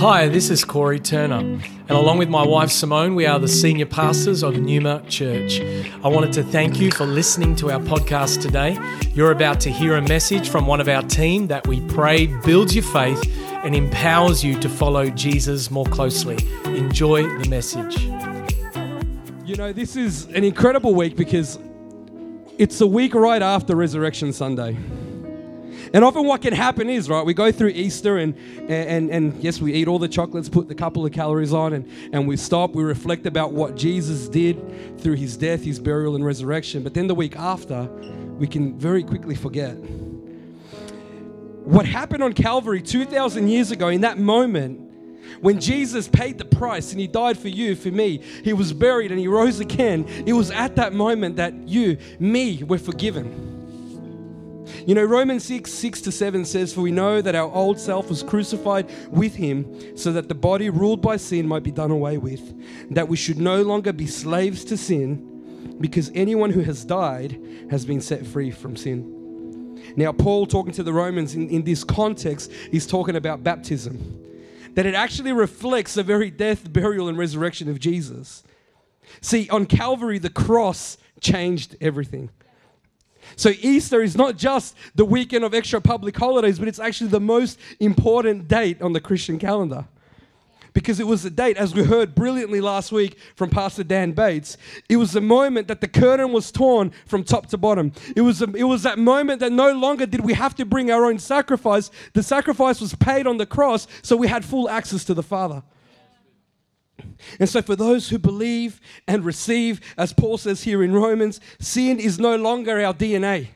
Hi, this is Corey Turner, and along with my wife Simone, we are the senior pastors of Numa Church. I wanted to thank you for listening to our podcast today. You're about to hear a message from one of our team that we pray builds your faith and empowers you to follow Jesus more closely. Enjoy the message. You know, this is an incredible week because it's a week right after Resurrection Sunday. And often what can happen is, right, we go through Easter and yes, we eat all the chocolates, put the couple of calories on, and we stop, we reflect about what Jesus did through his death, his burial and resurrection. But then the week after, we can very quickly forget. What happened on Calvary 2,000 years ago in that moment when Jesus paid the price and he died for you, for me, he was buried and he rose again, it was at that moment that you, me, were forgiven. You know, Romans 6:6-7 says, "For we know that our old self was crucified with him so that the body ruled by sin might be done away with, that we should no longer be slaves to sin because anyone who has died has been set free from sin." Now, Paul talking to the Romans in this context is talking about baptism, that it actually reflects the very death, burial and resurrection of Jesus. See, on Calvary, the cross changed everything. So Easter is not just the weekend of extra public holidays, but it's actually the most important date on the Christian calendar. Because it was the date, as we heard brilliantly last week from Pastor Dan Bates, it was the moment that the curtain was torn from top to bottom. It was that moment that no longer did we have to bring our own sacrifice. The sacrifice was paid on the cross, so we had full access to the Father. And so for those who believe and receive, as Paul says here in Romans, sin is no longer our DNA.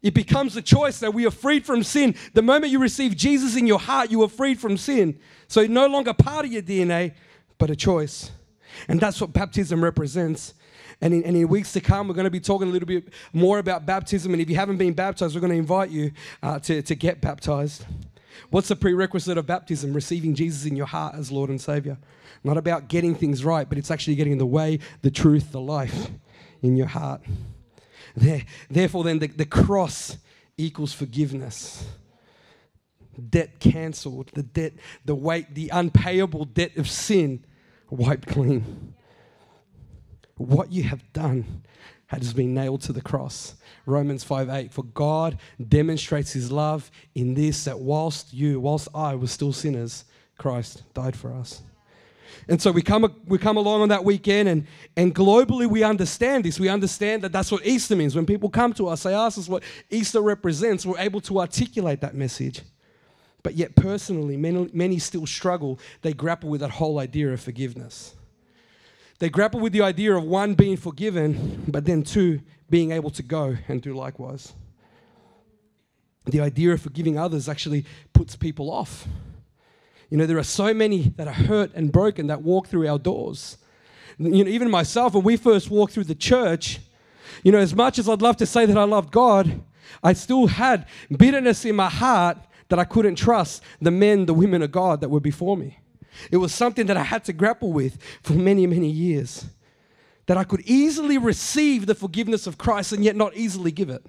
It becomes a choice that we are freed from sin. The moment you receive Jesus in your heart, you are freed from sin. So it's no longer part of your DNA, but a choice. And that's what baptism represents. And in weeks to come, we're going to be talking a little bit more about baptism. And if you haven't been baptized, we're going to invite you to get baptized. What's the prerequisite of baptism? Receiving Jesus in your heart as Lord and Savior. Not about getting things right, but it's actually getting the way, the truth, the life in your heart. Therefore, then, the cross equals forgiveness. Debt cancelled. The debt, the weight, the unpayable debt of sin wiped clean. What you have done has been nailed to the cross. Romans 5:8, "For God demonstrates his love in this, that whilst I was still sinners, Christ died for us." And so we come along on that weekend, and globally we understand this. We understand that that's what Easter means. When people come to us, they ask us what Easter represents. We're able to articulate that message. But yet personally, many still struggle. They grapple with that whole idea of forgiveness. They grapple with the idea of one, being forgiven, but then two, being able to go and do likewise. The idea of forgiving others actually puts people off. You know, there are so many that are hurt and broken that walk through our doors. You know, even myself, when we first walked through the church, you know, as much as I'd love to say that I loved God, I still had bitterness in my heart that I couldn't trust the men, the women of God that were before me. It was something that I had to grapple with for many, many years. That I could easily receive the forgiveness of Christ and yet not easily give it.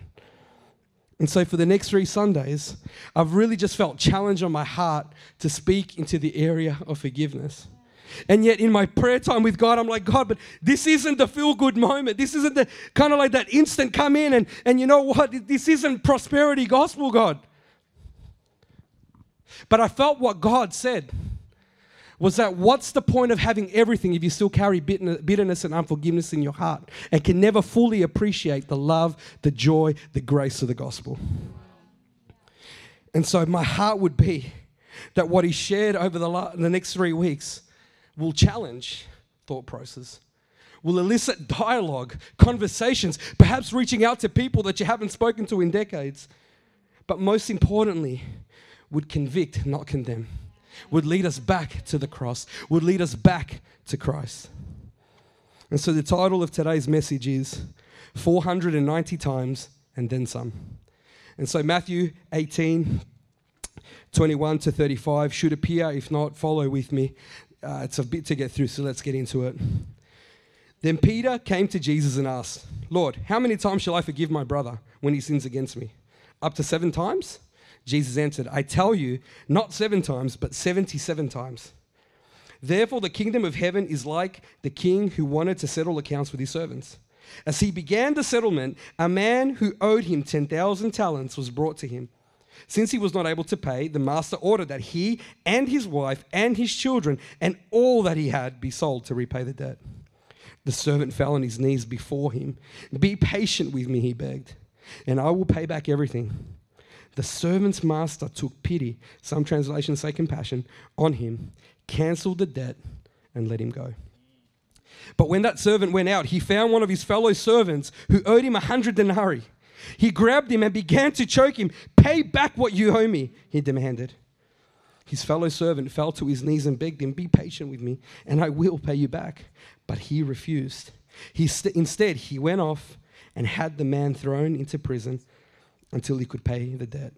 And so for the next 3 Sundays, I've really just felt challenged on my heart to speak into the area of forgiveness. And yet in my prayer time with God, I'm like, "God, but this isn't the feel-good moment. This isn't the kind of like that instant come in and you know what? This isn't prosperity gospel, God." But I felt what God said was that what's the point of having everything if you still carry bitterness and unforgiveness in your heart and can never fully appreciate the love, the joy, the grace of the gospel? And so my heart would be that what he shared over the next 3 weeks will challenge thought process, will elicit dialogue, conversations, perhaps reaching out to people that you haven't spoken to in decades, but most importantly, would convict, not condemn. Would lead us back to the cross, would lead us back to Christ. And so the title of today's message is 490 Times and Then Some. And so Matthew 18:21-35 should appear. If not, follow with me. It's a bit to get through, so let's get into it. "Then Peter came to Jesus and asked, 'Lord, how many times shall I forgive my brother when he sins against me? Up to 7 times?' Jesus answered, I tell you, not 7 times, but 77 times. Therefore, the kingdom of heaven is like the king who wanted to settle accounts with his servants. As he began the settlement, a man who owed him 10,000 talents was brought to him. Since he was not able to pay, the master ordered that he and his wife and his children and all that he had be sold to repay the debt. The servant fell on his knees before him. Be patient with me, he begged, and I will pay back everything. The servant's master took pity, some translations say compassion, on him, canceled the debt, and let him go. But when that servant went out, he found one of his fellow servants who owed him 100 denarii. He grabbed him and began to choke him. Pay back what you owe me, he demanded. His fellow servant fell to his knees and begged him, be patient with me, and I will pay you back. But he refused. Instead, he went off and had the man thrown into prison until he could pay the debt.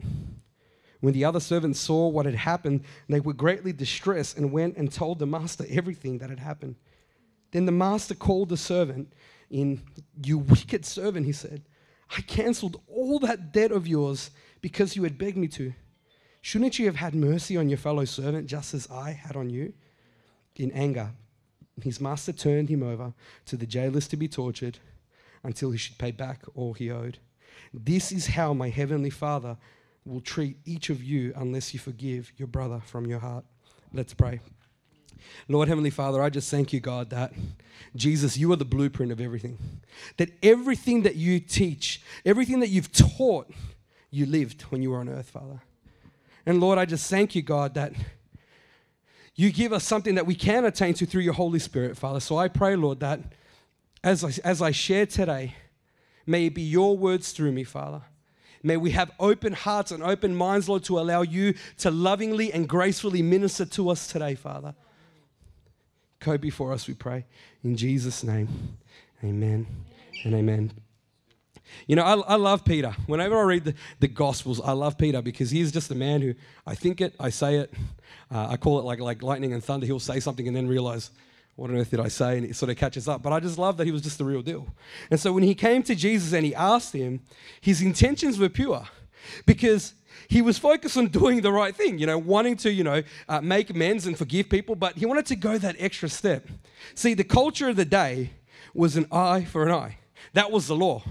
When the other servants saw what had happened, they were greatly distressed and went and told the master everything that had happened. Then the master called the servant in. You wicked servant, he said. I canceled all that debt of yours because you had begged me to. Shouldn't you have had mercy on your fellow servant just as I had on you? In anger, his master turned him over to the jailers to be tortured until he should pay back all he owed. This is how my heavenly Father will treat each of you unless you forgive your brother from your heart. Let's pray. Lord, Heavenly Father, I just thank you, God, that Jesus, you are the blueprint of everything. That everything that you teach, everything that you've taught, you lived when you were on earth, Father. And Lord, I just thank you, God, that you give us something that we can attain to through your Holy Spirit, Father. So I pray, Lord, that as I share today, may it be your words through me, Father. May we have open hearts and open minds, Lord, to allow you to lovingly and gracefully minister to us today, Father. Go before us, we pray. In Jesus' name, amen and amen. You know, I love Peter. Whenever I read the Gospels, I love Peter because he's just a man who, I think it, I say it. I call it like lightning and thunder. He'll say something and then realize, what on earth did I say? And it sort of catches up. But I just love that he was just the real deal. And so when he came to Jesus and he asked him, his intentions were pure because he was focused on doing the right thing, you know, wanting to, make amends and forgive people, but he wanted to go that extra step. See, the culture of the day was an eye for an eye. That was the law.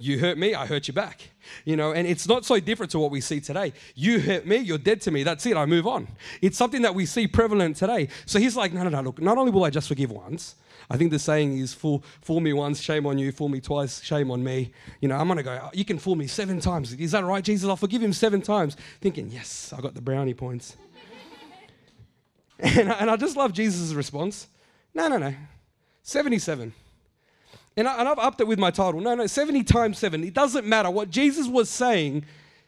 You hurt me, I hurt you back. You know, and it's not so different to what we see today. You hurt me, you're dead to me. That's it, I move on. It's something that we see prevalent today. So he's like, no, look, not only will I just forgive once, I think the saying is, fool me once, shame on you, fool me twice, shame on me. You know, I'm going to go, you can fool me 7 times. Is that right, Jesus? I'll forgive him 7 times. Thinking, yes, I got the brownie points. and I just love Jesus' response. No, 77. And I've upped it with my title. No, 70 times 7. It doesn't matter. What Jesus was saying,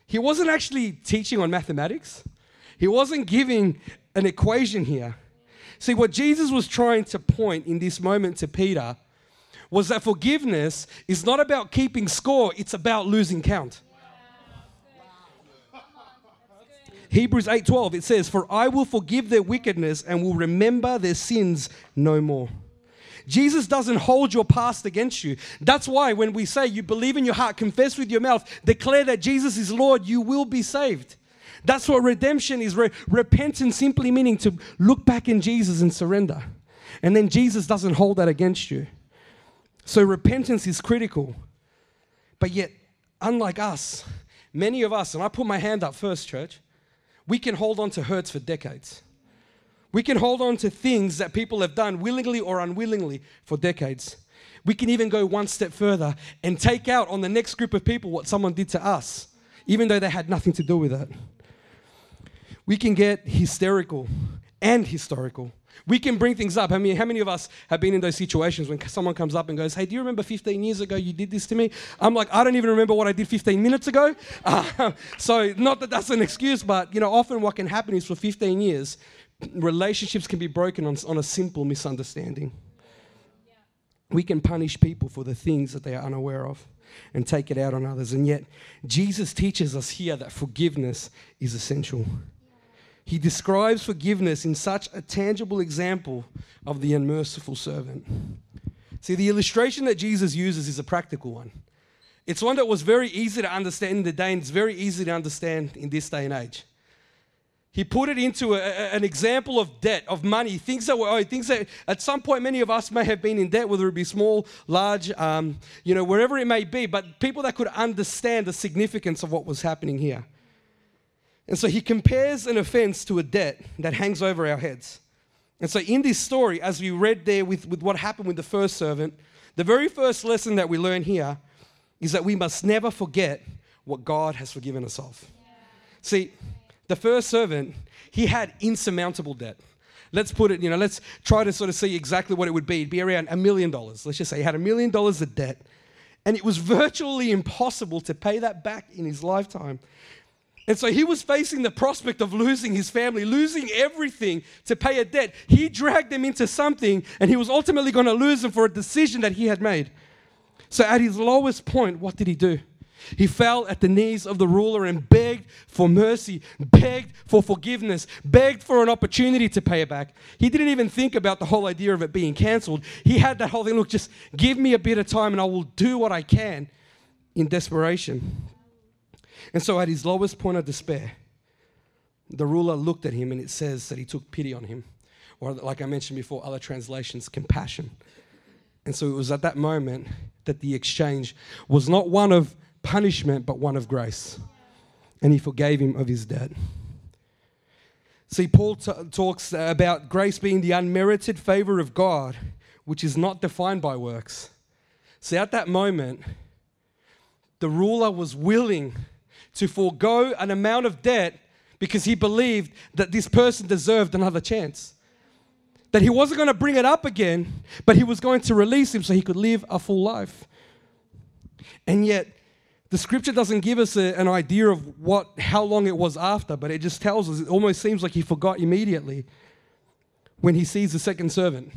he wasn't actually teaching on mathematics. He wasn't giving an equation here. See, what Jesus was trying to point in this moment to Peter was that forgiveness is not about keeping score, it's about losing count. Wow. Hebrews 8:12, it says, for I will forgive their wickedness and will remember their sins no more. Jesus doesn't hold your past against you. That's why when we say you believe in your heart, confess with your mouth, declare that Jesus is Lord, you will be saved. That's what redemption is. Repentance simply meaning to look back in Jesus and surrender. And then Jesus doesn't hold that against you. So repentance is critical. But yet, unlike us, many of us, and I put my hand up first, church, we can hold on to hurts for decades. We can hold on to things that people have done willingly or unwillingly for decades. We can even go one step further and take out on the next group of people what someone did to us, even though they had nothing to do with it. We can get hysterical and historical. We can bring things up. I mean, how many of us have been in those situations when someone comes up and goes, hey, do you remember 15 years ago you did this to me? I'm like, I don't even remember what I did 15 minutes ago. So not that that's an excuse, but, you know, often what can happen is for 15 years, relationships can be broken on a simple misunderstanding. Yeah. We can punish people for the things that they are unaware of and take it out on others. And yet, Jesus teaches us here that forgiveness is essential. He describes forgiveness in such a tangible example of the unmerciful servant. See, the illustration that Jesus uses is a practical one. It's one that was very easy to understand in the day, and it's very easy to understand in this day and age. He put it into an example of debt, of money, things that were owed, things that at some point many of us may have been in debt, whether it be small, large, wherever it may be, but people that could understand the significance of what was happening here. And so he compares an offense to a debt that hangs over our heads. And so in this story, as we read there with what happened with the first servant, the very first lesson that we learn here is that we must never forget what God has forgiven us of. Yeah. See, the first servant, he had insurmountable debt. Let's put it, let's try to sort of see exactly what it would be. It'd be around $1 million. Let's just say he had $1 million of debt, and it was virtually impossible to pay that back in his lifetime. And so he was facing the prospect of losing his family, losing everything to pay a debt. He dragged them into something, and he was ultimately going to lose them for a decision that he had made. So at his lowest point, what did he do? He fell at the knees of the ruler and begged for mercy, begged for forgiveness, begged for an opportunity to pay it back. He didn't even think about the whole idea of it being cancelled. He had that whole thing, look, just give me a bit of time and I will do what I can in desperation. And so at his lowest point of despair, the ruler looked at him, and it says that he took pity on him. Or like I mentioned before, other translations, compassion. And so it was at that moment that the exchange was not one of punishment, but one of grace. And he forgave him of his debt. See, Paul talks about grace being the unmerited favor of God, which is not defined by works. See, at that moment, the ruler was willing to forego an amount of debt because he believed that this person deserved another chance. That he wasn't going to bring it up again, but he was going to release him so he could live a full life. And yet, the scripture doesn't give us an idea of how long it was after, but it just tells us, it almost seems like he forgot immediately when he sees the second servant.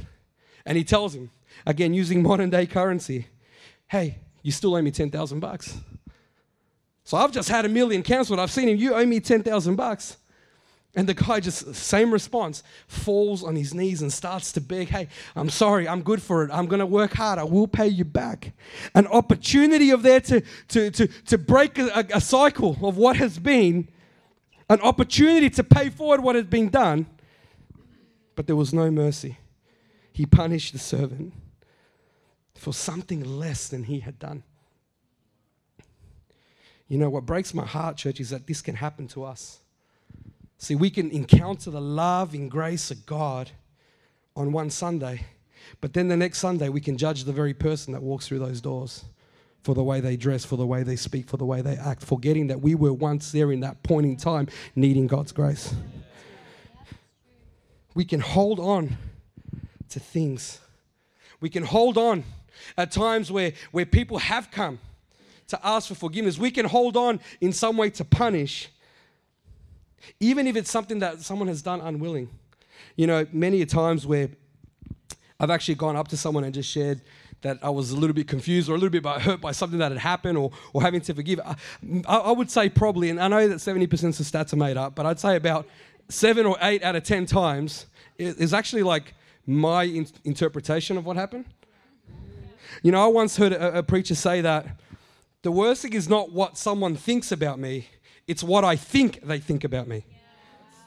And he tells him, again, using modern day currency, hey, you still owe me $10,000. So I've just had $1 million cancelled. I've seen him. You owe me $10,000. And the guy just, same response, falls on his knees and starts to beg, hey, I'm sorry, I'm good for it. I'm going to work hard. I will pay you back. An opportunity of there to break a cycle of what has been, an opportunity to pay forward what had been done. But there was no mercy. He punished the servant for something less than he had done. You know, what breaks my heart, church, is that this can happen to us. See, we can encounter the love and grace of God on one Sunday, but then the next Sunday we can judge the very person that walks through those doors for the way they dress, for the way they speak, for the way they act, forgetting that we were once there in that point in time needing God's grace. We can hold on to things. We can hold on at times where people have come to ask for forgiveness. We can hold on in some way to punish, even if it's something that someone has done unwilling. You know, many a times where I've actually gone up to someone and just shared that I was a little bit confused or a little bit hurt by something that had happened or having to forgive. I would say probably, and I know that 70% of the stats are made up, but I'd say about 7 or 8 out of 10 times is actually like my interpretation of what happened. You know, I once heard a preacher say that the worst thing is not what someone thinks about me, it's what I think they think about me. Yeah.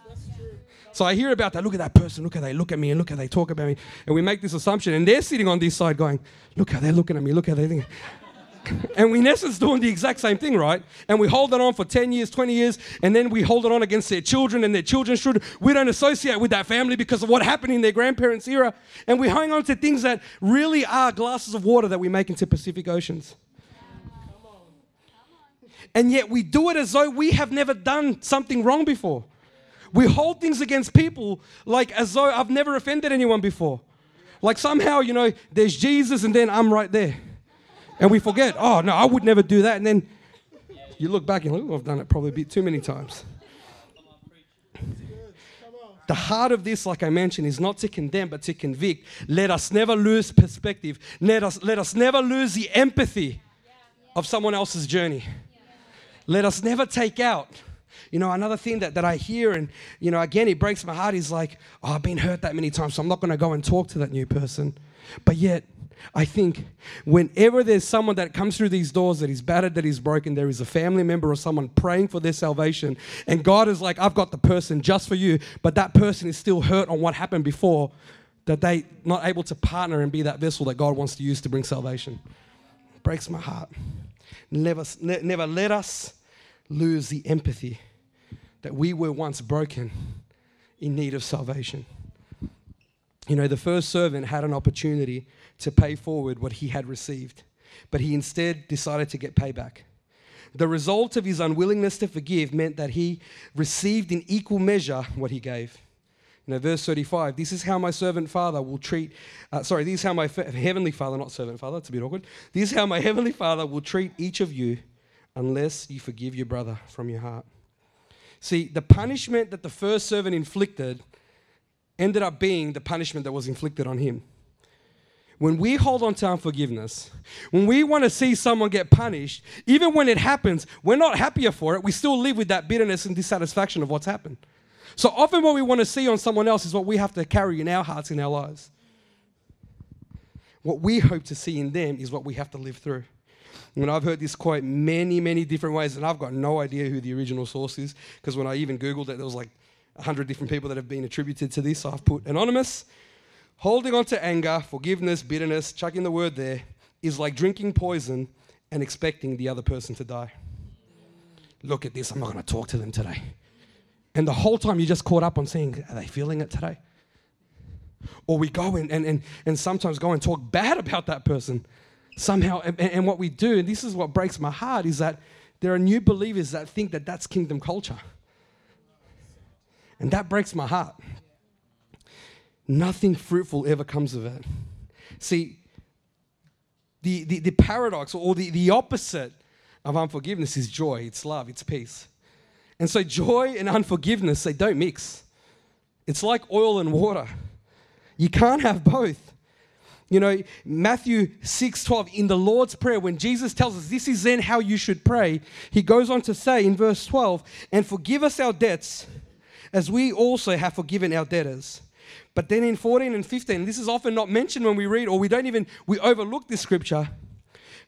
That's true. So I hear about that, look at that person, look how they look at me, and look how they talk about me. And we make this assumption, and they're sitting on this side going, look how they're looking at me, look how they think. And we in essence doing the exact same thing, right? And we hold it on for 10 years, 20 years, and then we hold it on against their children and their children's children. We don't associate with that family because of what happened in their grandparents' era. And we hang on to things that really are glasses of water that we make into Pacific Oceans. And yet we do it as though we have never done something wrong before. We hold things against people like as though I've never offended anyone before. Like somehow, there's Jesus and then I'm right there. And we forget, oh, no, I would never do that. And then you look back and look, I've done it probably a bit too many times. The heart of this, like I mentioned, is not to condemn but to convict. Let us never lose perspective. Let us never lose the empathy of someone else's journey. Let us never take out. Another thing that I hear and, again, it breaks my heart is like, oh, I've been hurt that many times, so I'm not going to go and talk to that new person. But yet, I think whenever there's someone that comes through these doors that is battered, that is broken, there is a family member or someone praying for their salvation, and God is like, I've got the person just for you, but that person is still hurt on what happened before, that they're not able to partner and be that vessel that God wants to use to bring salvation. It breaks my heart. Never let us lose the empathy that we were once broken in need of salvation. You know, the first servant had an opportunity to pay forward what he had received, but he instead decided to get payback. The result of his unwillingness to forgive meant that he received in equal measure what he gave. You know, verse 35, this is how my servant Father will treat, this is how my heavenly Father, not servant Father, it's a bit awkward. This is how my heavenly Father will treat each of you unless you forgive your brother from your heart. See, the punishment that the first servant inflicted ended up being the punishment that was inflicted on him. When we hold on to unforgiveness, when we want to see someone get punished, even when it happens, we're not happier for it. We still live with that bitterness and dissatisfaction of what's happened. So often what we want to see on someone else is what we have to carry in our hearts, in our lives. What we hope to see in them is what we have to live through. And I've heard this quote many, many different ways, and I've got no idea who the original source is, because when I even Googled it, there was like 100 different people that have been attributed to this. So I've put anonymous. Holding on to anger, forgiveness, bitterness, chucking the word there, is like drinking poison and expecting the other person to die. Look at this, I'm not going to talk to them today. And the whole time you're just caught up on saying, are they feeling it today? Or we go and sometimes go and talk bad about that person somehow. And what we do, and this is what breaks my heart, is that there are new believers that think that that's kingdom culture. And that breaks my heart. Nothing fruitful ever comes of it. See, the paradox or the opposite of unforgiveness is joy, it's love, it's peace. And so joy and unforgiveness, they don't mix. It's like oil and water. You can't have both. You know, Matthew 6:12, in the Lord's Prayer, when Jesus tells us this is then how you should pray, he goes on to say in verse 12, and forgive us our debts as we also have forgiven our debtors. But then in 14 and 15, this is often not mentioned when we read, or we overlook this scripture.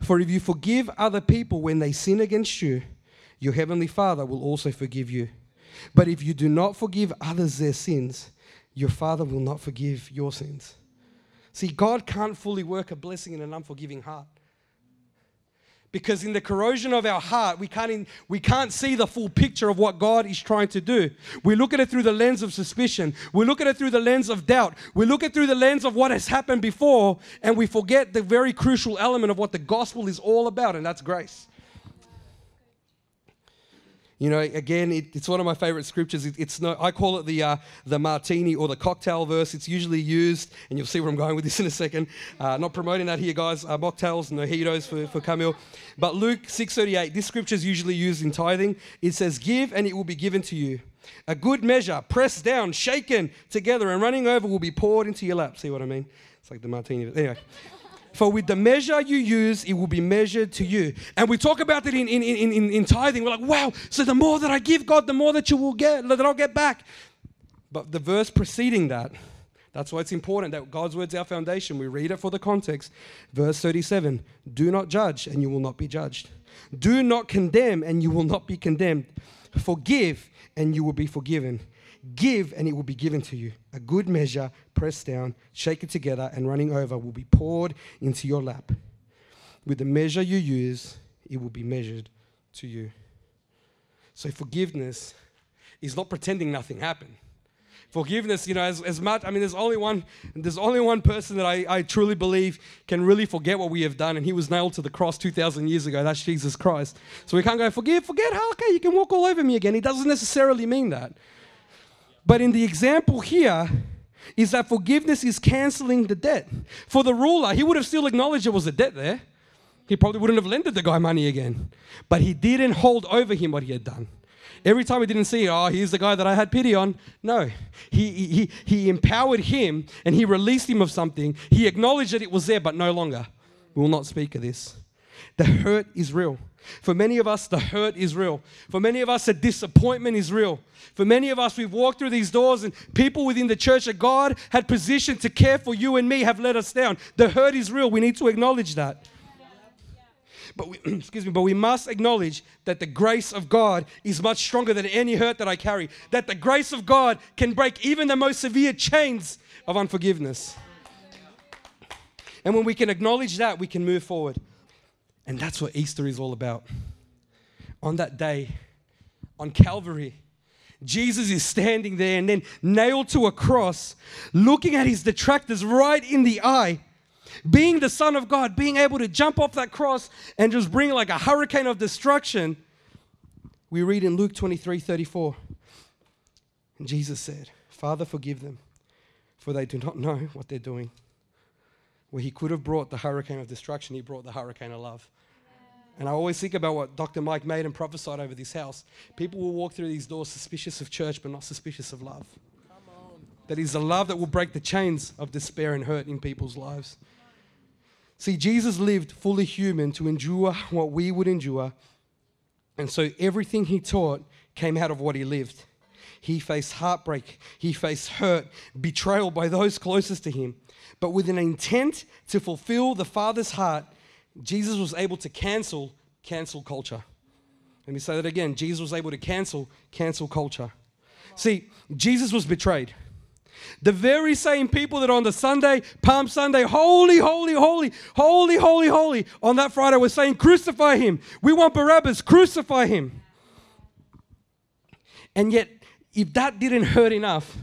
For if you forgive other people when they sin against you, your heavenly Father will also forgive you. But if you do not forgive others their sins, your Father will not forgive your sins. See, God can't fully work a blessing in an unforgiving heart. Because in the corrosion of our heart, we can't see the full picture of what God is trying to do. We look at it through the lens of suspicion. We look at it through the lens of doubt. We look at it through the lens of what has happened before, and we forget the very crucial element of what the gospel is all about, and that's grace. You know, again, it's one of my favorite scriptures. I call it the martini or the cocktail verse. It's usually used, and you'll see where I'm going with this in a second. Not promoting that here, guys. Mocktails, mojitos for Camille. But Luke 6:38, this scripture is usually used in tithing. It says, give and it will be given to you. A good measure, pressed down, shaken together, and running over will be poured into your lap. See what I mean? It's like the martini. Anyway. For with the measure you use, it will be measured to you. And we talk about that in tithing. We're like, wow, so the more that I give God, the more that you will get, that I'll get back. But the verse preceding that, that's why it's important that God's word's our foundation. We read it for the context. Verse 37, do not judge and you will not be judged. Do not condemn and you will not be condemned. Forgive and you will be forgiven. Give and it will be given to you. A good measure, pressed down, shaken together, and running over will be poured into your lap. With the measure you use, it will be measured to you. So forgiveness is not pretending nothing happened. Forgiveness, you know, as much, I mean, there's only one person that I truly believe can really forget what we have done, and he was nailed to the cross 2,000 years ago. That's Jesus Christ. So we can't go, forget, oh, okay, you can walk all over me again. He doesn't necessarily mean that. But in the example here is that forgiveness is cancelling the debt. For the ruler, he would have still acknowledged there was a debt there. He probably wouldn't have lended the guy money again. But he didn't hold over him what he had done. Every time he didn't see, oh, here's the guy that I had pity on. No, he empowered him and he released him of something. He acknowledged that it was there, but no longer. We will not speak of this. The hurt is real. For many of us, the hurt is real. For many of us, the disappointment is real. For many of us, we've walked through these doors and people within the church that God had positioned to care for you and me have let us down. The hurt is real. We need to acknowledge that. But we must acknowledge that the grace of God is much stronger than any hurt that I carry. That the grace of God can break even the most severe chains of unforgiveness. And when we can acknowledge that, we can move forward. And that's what Easter is all about. On that day, on Calvary, Jesus is standing there and then nailed to a cross, looking at his detractors right in the eye, being the Son of God, being able to jump off that cross and just bring like a hurricane of destruction. We read in Luke 23:34, and Jesus said, "Father, forgive them, for they do not know what they're doing." Where he could have brought the hurricane of destruction, he brought the hurricane of love. And I always think about what Dr. Mike made and prophesied over this house. People will walk through these doors suspicious of church, but not suspicious of love. That is the love that will break the chains of despair and hurt in people's lives. See, Jesus lived fully human to endure what we would endure. And so everything he taught came out of what he lived. He faced heartbreak. He faced hurt, betrayal by those closest to him. But with an intent to fulfill the Father's heart, Jesus was able to cancel culture. Let me say that again. Jesus was able to cancel culture. See, Jesus was betrayed. The very same people that on the Sunday, Palm Sunday, holy, holy, holy, holy, holy, holy, on that Friday were saying, "Crucify him. We want Barabbas. Crucify him." And yet, if that didn't hurt enough,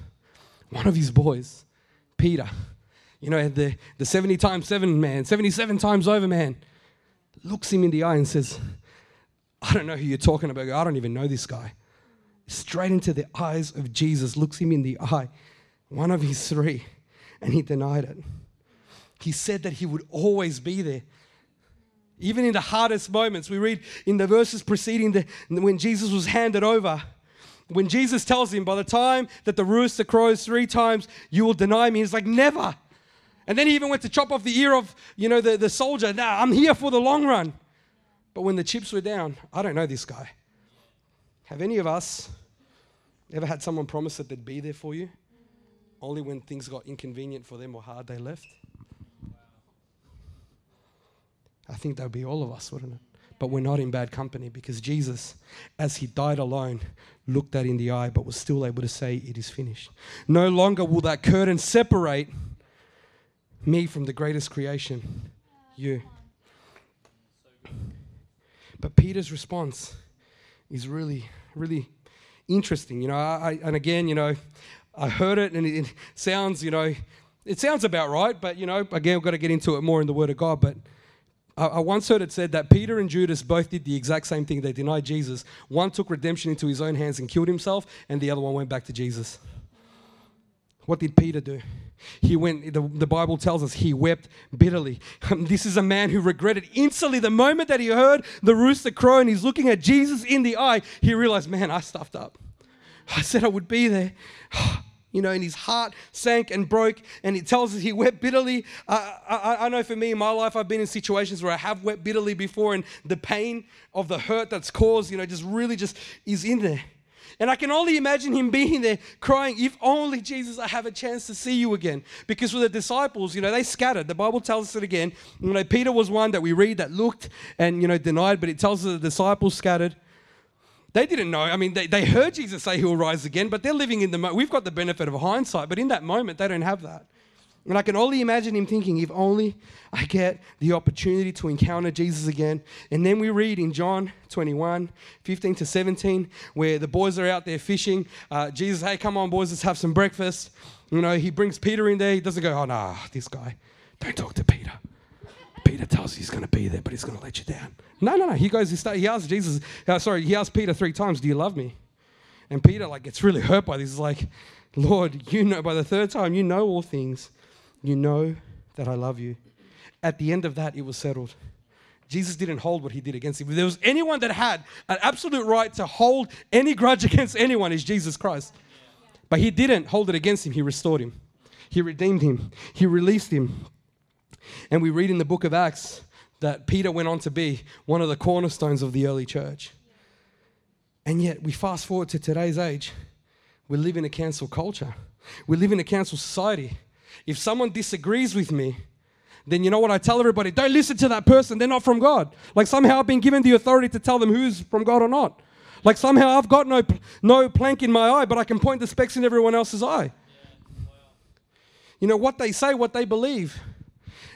one of his boys, Peter, you know, the 70 times 7 man, 77 times over man, looks him in the eye and says, "I don't know who you're talking about. I don't even know this guy." Straight into the eyes of Jesus, looks him in the eye, one of his three, and he denied it. He said that he would always be there. Even in the hardest moments, we read in the verses preceding when Jesus was handed over, when Jesus tells him, by the time that the rooster crows 3 times, you will deny me. He's like, never. And then he even went to chop off the ear of, you know, the soldier. Nah, I'm here for the long run. But when the chips were down, I don't know this guy. Have any of us ever had someone promise that they'd be there for you? Only when things got inconvenient for them or hard, they left? I think that would be all of us, wouldn't it? But we're not in bad company, because Jesus, as he died alone, looked that in the eye but was still able to say, "It is finished." No longer will that curtain separate me from the greatest creation, you. But Peter's response is really, really interesting. You know, I heard it and it sounds, you know, it sounds about right, but, you know, again, we've got to get into it more in the Word of God, but I once heard it said that Peter and Judas both did the exact same thing. They denied Jesus. One took redemption into his own hands and killed himself, and the other one went back to Jesus. What did Peter do? He went, the Bible tells us, he wept bitterly. This is a man who regretted instantly the moment that he heard the rooster crow and he's looking at Jesus in the eye. He realized, man, I stuffed up. I said I would be there. You know, and his heart sank and broke, and it tells us he wept bitterly. I know for me in my life, I've been in situations where I have wept bitterly before, and the pain of the hurt that's caused, you know, just really just is in there. And I can only imagine him being there crying, "If only, Jesus, I have a chance to see you again." Because with the disciples, you know, they scattered. The Bible tells us it again. You know, Peter was one that we read that looked and, you know, denied, but it tells us the disciples scattered. They didn't know. I mean, they heard Jesus say he'll rise again, but they're living in the moment. We've got the benefit of hindsight, but in that moment, they don't have that. And I can only imagine him thinking, if only I get the opportunity to encounter Jesus again. And then we read in John 21:15-17, where the boys are out there fishing. Jesus, "Hey, come on, boys, let's have some breakfast." You know, he brings Peter in there. He doesn't go, "Oh, nah, this guy. Don't talk to Peter. Peter tells you he's going to be there, but he's going to let you down." No. He asked Peter 3 times, "Do you love me?" And Peter like gets really hurt by this. He's like, "Lord, you know," by the 3rd time, "you know all things. You know that I love you." At the end of that, it was settled. Jesus didn't hold what he did against him. If there was anyone that had an absolute right to hold any grudge against anyone, is Jesus Christ. But he didn't hold it against him. He restored him. He redeemed him. He released him. And we read in the book of Acts that Peter went on to be one of the cornerstones of the early church. And yet we fast forward to today's age, we live in a cancel culture. We live in a cancel society. If someone disagrees with me, then you know what I tell everybody? Don't listen to that person. They're not from God. Like somehow I've been given the authority to tell them who's from God or not. Like somehow I've got no plank in my eye, but I can point the specks in everyone else's eye. Yeah. Wow. You know, what they say, what they believe.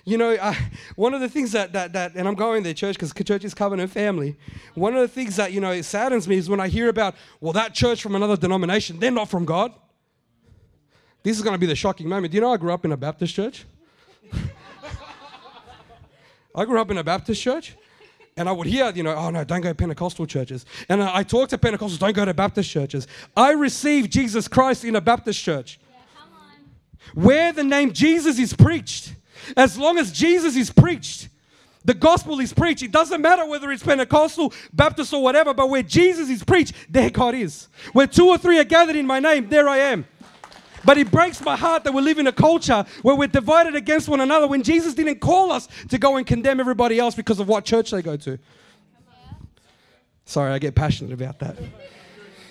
You know, one of the things that and I'm going there, church, because church is covenant family. One of the things that, you know, it saddens me is when I hear about, well, that church from another denomination, they're not from God. This is going to be the shocking moment. Do you know I grew up in a Baptist church? I grew up in a Baptist church, and I would hear, you know, oh, no, don't go to Pentecostal churches. And I talked to Pentecostals, don't go to Baptist churches. I received Jesus Christ in a Baptist church. Yeah, come on. Where the name Jesus is preached. As long as Jesus is preached, the gospel is preached. It doesn't matter whether it's Pentecostal, Baptist, or whatever, but where Jesus is preached, there God is. Where 2 or 3 are gathered in my name, there I am. But it breaks my heart that we live in a culture where we're divided against one another when Jesus didn't call us to go and condemn everybody else because of what church they go to. Sorry, I get passionate about that.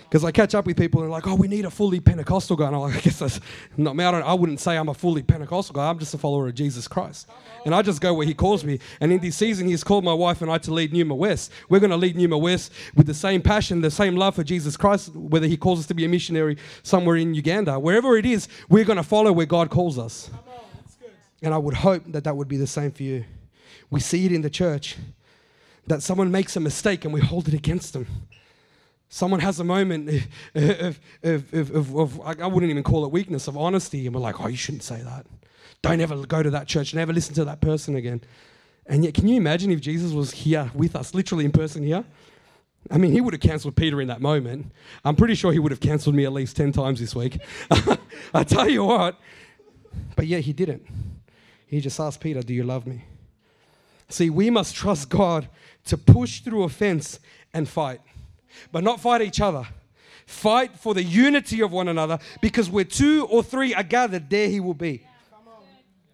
Because I catch up with people and they're like, oh, we need a fully Pentecostal guy. And I'm like, I guess that's not me. I wouldn't say I'm a fully Pentecostal guy. I'm just a follower of Jesus Christ. And I just go where he calls me. And in this season, he's called my wife and I to lead Numa West. We're going to lead Numa West with the same passion, the same love for Jesus Christ, whether he calls us to be a missionary somewhere in Uganda. Wherever it is, we're going to follow where God calls us. And I would hope that that would be the same for you. We see it in the church that someone makes a mistake and we hold it against them. Someone has a moment of I wouldn't even call it weakness, of honesty. And we're like, oh, you shouldn't say that. Don't ever go to that church. Never listen to that person again. And yet, can you imagine if Jesus was here with us, literally in person here? I mean, he would have cancelled Peter in that moment. I'm pretty sure he would have cancelled me at least 10 times this week. I tell you what. But yeah, he didn't. He just asked Peter, do you love me? See, we must trust God to push through offense and fight. But not fight each other. Fight for the unity of one another, because where 2 or 3 are gathered, there he will be.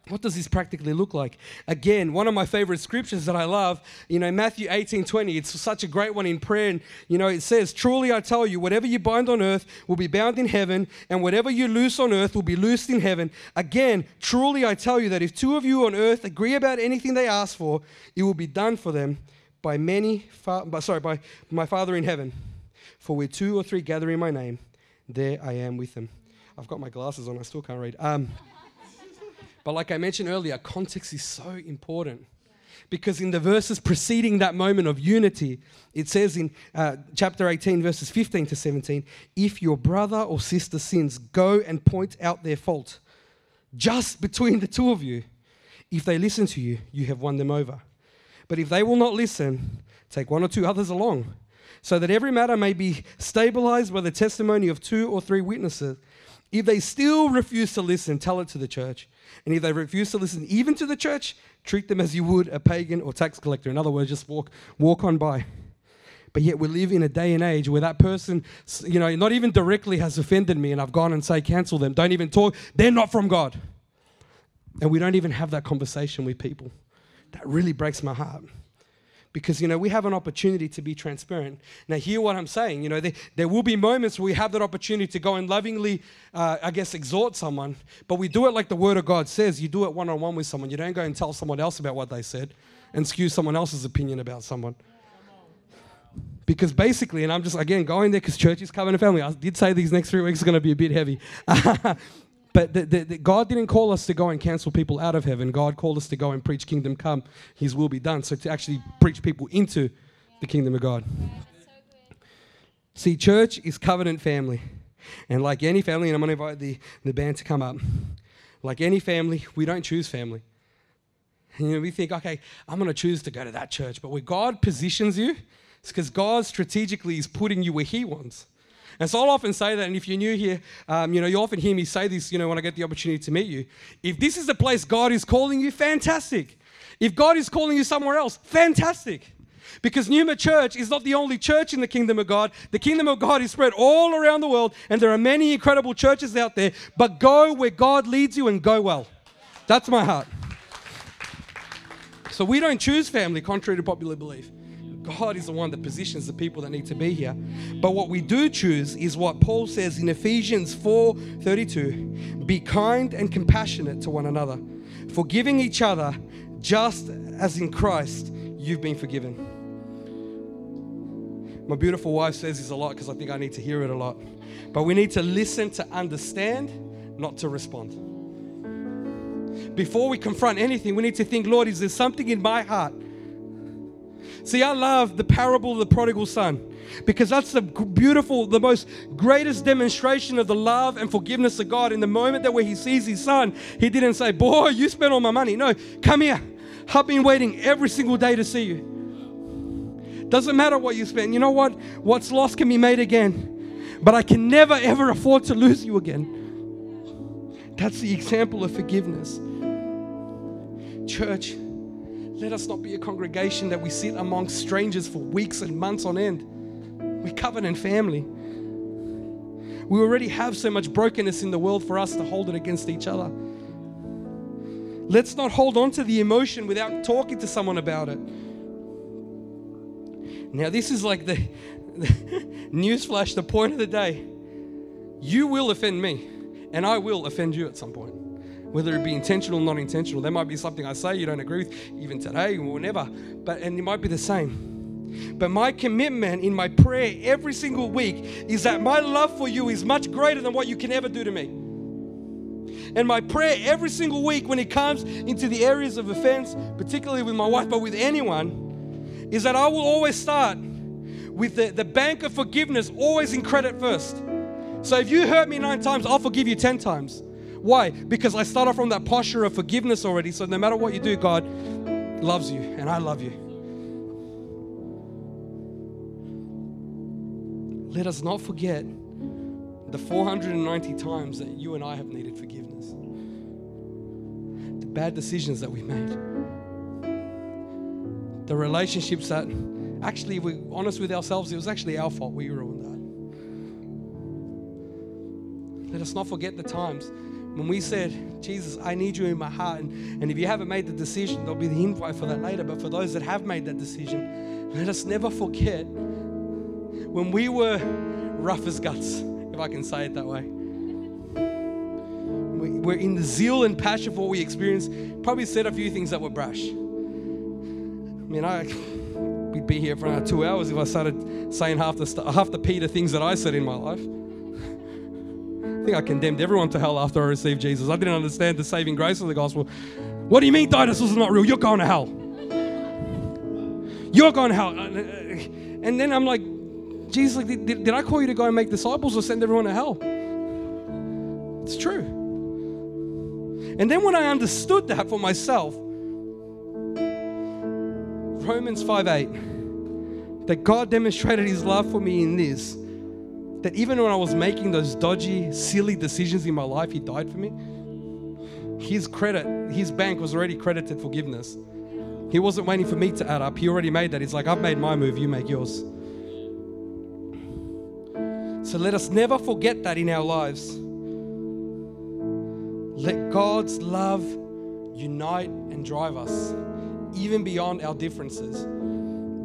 What does this practically look like? Again, one of my favorite scriptures that I love, you know, Matthew 18:20. It's such a great one in prayer. And, you know, it says, truly I tell you, whatever you bind on earth will be bound in heaven, and whatever you loose on earth will be loosed in heaven. Again, truly I tell you that if 2 of you on earth agree about anything they ask for, it will be done for them by my Father in heaven. For where 2 or 3 gather in my name, there I am with them. I've got my glasses on, I still can't read. But like I mentioned earlier, context is so important. Because in the verses preceding that moment of unity, it says in chapter 18, verses 15 to 17, if your brother or sister sins, go and point out their fault. Just between the 2 of you. If they listen to you, you have won them over. But if they will not listen, take 1 or 2 others along, so that every matter may be stabilized by the testimony of 2 or 3 witnesses. If they still refuse to listen, tell it to the church. And if they refuse to listen even to the church, treat them as you would a pagan or tax collector. In other words, just walk on by. But yet we live in a day and age where that person, you know, not even directly has offended me, and I've gone and say, cancel them. Don't even talk. They're not from God. And we don't even have that conversation with people. That really breaks my heart, because, you know, we have an opportunity to be transparent. Now, hear what I'm saying. You know, there will be moments where we have that opportunity to go and lovingly, exhort someone. But we do it like the Word of God says. You do it one-on-one with someone. You don't go and tell someone else about what they said and skew someone else's opinion about someone. Because basically, and I'm just, again, going there because church is covenant family. I did say these next 3 weeks are going to be a bit heavy. But God didn't call us to go and cancel people out of heaven. God called us to go and preach kingdom come, his will be done. So to actually preach people into the kingdom of God. Yeah, that's so good. See, church is covenant family. And like any family, and I'm going to invite the band to come up. Like any family, we don't choose family. You know, we think, okay, I'm going to choose to go to that church. But where God positions you, it's because God strategically is putting you where he wants. And so I'll often say that, and if you're new here, you know, you often hear me say this, you know, when I get the opportunity to meet you. If this is the place God is calling you, fantastic. If God is calling you somewhere else, fantastic. Because Numa Church is not the only church in the kingdom of God. The kingdom of God is spread all around the world, and there are many incredible churches out there. But go where God leads you and go well. That's my heart. So we don't choose family, contrary to popular belief. God is the one that positions the people that need to be here. But what we do choose is what Paul says in Ephesians 4:32. Be kind and compassionate to one another, forgiving each other, just as in Christ you've been forgiven. My beautiful wife says this a lot because I think I need to hear it a lot. But we need to listen to understand, not to respond. Before we confront anything, we need to think, Lord, is there something in my heart? See, I love the parable of the prodigal son because that's the beautiful, the most greatest demonstration of the love and forgiveness of God. In the moment that where he sees his son, he didn't say, boy, you spent all my money. No, come here. I've been waiting every single day to see you. Doesn't matter what you spend. You know what? What's lost can be made again. But I can never, ever afford to lose you again. That's the example of forgiveness. Church, let us not be a congregation that we sit among strangers for weeks and months on end. We're covenant family. We already have so much brokenness in the world for us to hold it against each other. Let's not hold on to the emotion without talking to someone about it. Now, this is like the newsflash, the point of the day. You will offend me, and I will offend you at some point, whether it be intentional or not intentional. There might be something I say you don't agree with, even today or never, and it might be the same. But my commitment in my prayer every single week is that my love for you is much greater than what you can ever do to me. And my prayer every single week when it comes into the areas of offense, particularly with my wife, but with anyone, is that I will always start with the bank of forgiveness, always in credit first. So if you hurt me 9 times, I'll forgive you 10 times. Why? Because I start off from that posture of forgiveness already. So no matter what you do, God loves you and I love you. Let us not forget the 490 times that you and I have needed forgiveness. The bad decisions that we made. The relationships that actually, if we're honest with ourselves, it was actually our fault we ruined that. Let us not forget the times when we said, Jesus, I need you in my heart. And if you haven't made the decision, there'll be the invite for that later. But for those that have made that decision, let us never forget when we were rough as guts, if I can say it that way. We're in the zeal and passion for what we experienced. Probably said a few things that were brash. We'd be here for another 2 hours if I started saying half the Peter things that I said in my life. I think I condemned everyone to hell after I received Jesus. I didn't understand the saving grace of the gospel. What do you mean dinosaurs are not real? You're going to hell. You're going to hell. And then I'm like, Jesus, like, did I call you to go and make disciples or send everyone to hell? It's true. And then when I understood that for myself, Romans 5:8, that God demonstrated his love for me in this, that even when I was making those dodgy, silly decisions in my life, he died for me. His credit, his bank was already credited forgiveness. He wasn't waiting for me to add up. He already made that. He's like, I've made my move, you make yours. So let us never forget that in our lives. Let God's love unite and drive us, even beyond our differences.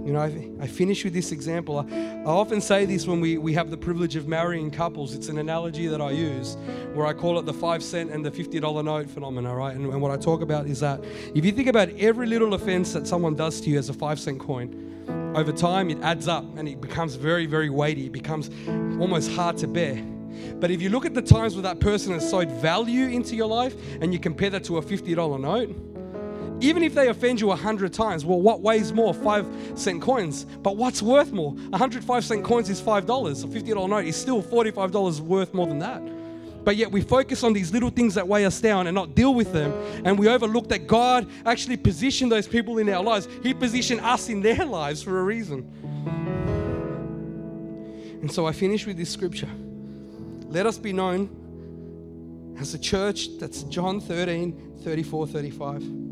You know, I finish with this example. I often say this when we have the privilege of marrying couples. It's an analogy that I use where I call it the 5 cent and the $50 note phenomena, right? And what I talk about is that if you think about every little offense that someone does to you as a 5 cent coin, over time it adds up and it becomes very, very weighty. It becomes almost hard to bear. But if you look at the times where that person has sowed value into your life and you compare that to a $50 note, even if they offend you 100 times, well, what weighs more? 5 cent coins. But what's worth more? 100 5 cent coins is $5. A $50 note is still $45 worth more than that. But yet we focus on these little things that weigh us down and not deal with them. And we overlook that God actually positioned those people in our lives. He positioned us in their lives for a reason. And so I finish with this scripture. Let us be known as a church. That's John 13:34-35.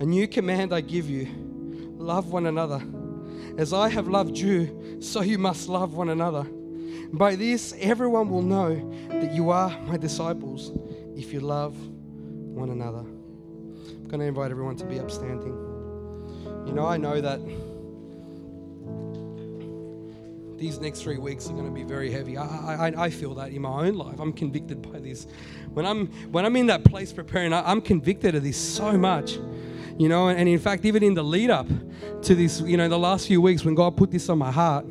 A new command I give you, love one another. As I have loved you, so you must love one another. By this, everyone will know that you are my disciples if you love one another. I'm going to invite everyone to be upstanding. You know, I know that these next 3 weeks are going to be very heavy. I feel that in my own life. I'm convicted by this. When I'm in that place preparing, I'm convicted of this so much. You know, and in fact, even in the lead up to this, you know, the last few weeks when God put this on my heart,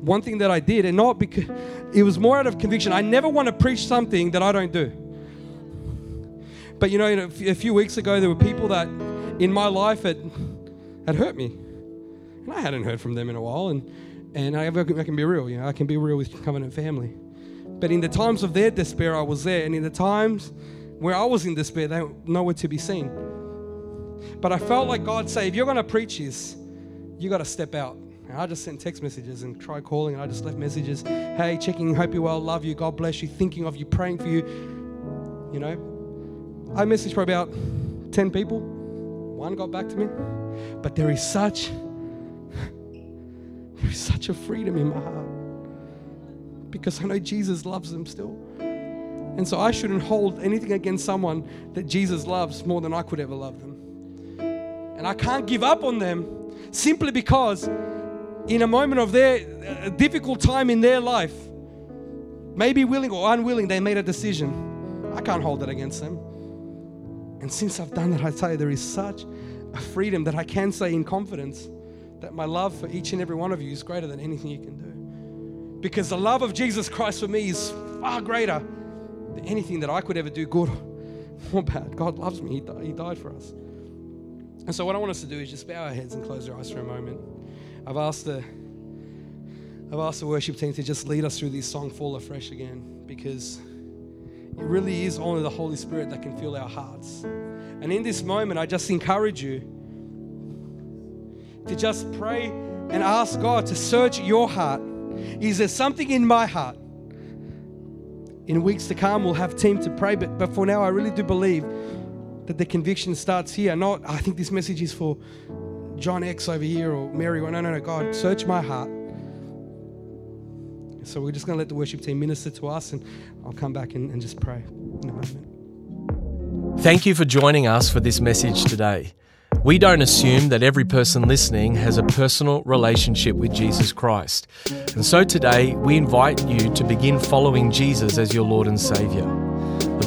one thing that I did, and not because it was more out of conviction. I never want to preach something that I don't do. But you know, a few weeks ago, there were people that in my life had hurt me, and I hadn't heard from them in a while. And I can be real, you know, I can be real with Covenant family. But in the times of their despair, I was there, and in the times where I was in despair, they were nowhere to be seen. But I felt like God said, if you're going to preach this, you got to step out. And I just sent text messages and tried calling, and I just left messages. Hey, checking, hope you're well, love you, God bless you, thinking of you, praying for you. You know, I messaged for about 10 people. One got back to me. But there is such a freedom in my heart because I know Jesus loves them still. And so I shouldn't hold anything against someone that Jesus loves more than I could ever love them. And I can't give up on them simply because in a moment of a difficult time in their life, maybe willing or unwilling, they made a decision. I can't hold that against them. And since I've done that, I tell you, there is such a freedom that I can say in confidence that my love for each and every one of you is greater than anything you can do. Because the love of Jesus Christ for me is far greater than anything that I could ever do, good or bad. God loves me. He died for us. And so what I want us to do is just bow our heads and close our eyes for a moment. I've asked the worship team to just lead us through this song, Fall Afresh, again, because it really is only the Holy Spirit that can fill our hearts. And in this moment, I just encourage you to just pray and ask God to search your heart. Is there something in my heart? In weeks to come, we'll have team to pray, but for now, I really do believe that the conviction starts here. Not, I think this message is for John X over here or Mary. No, God, search my heart. So we're just going to let the worship team minister to us, and I'll come back and just pray in a moment. Thank you for joining us for this message today. We don't assume that every person listening has a personal relationship with Jesus Christ. And so today, we invite you to begin following Jesus as your Lord and Saviour. The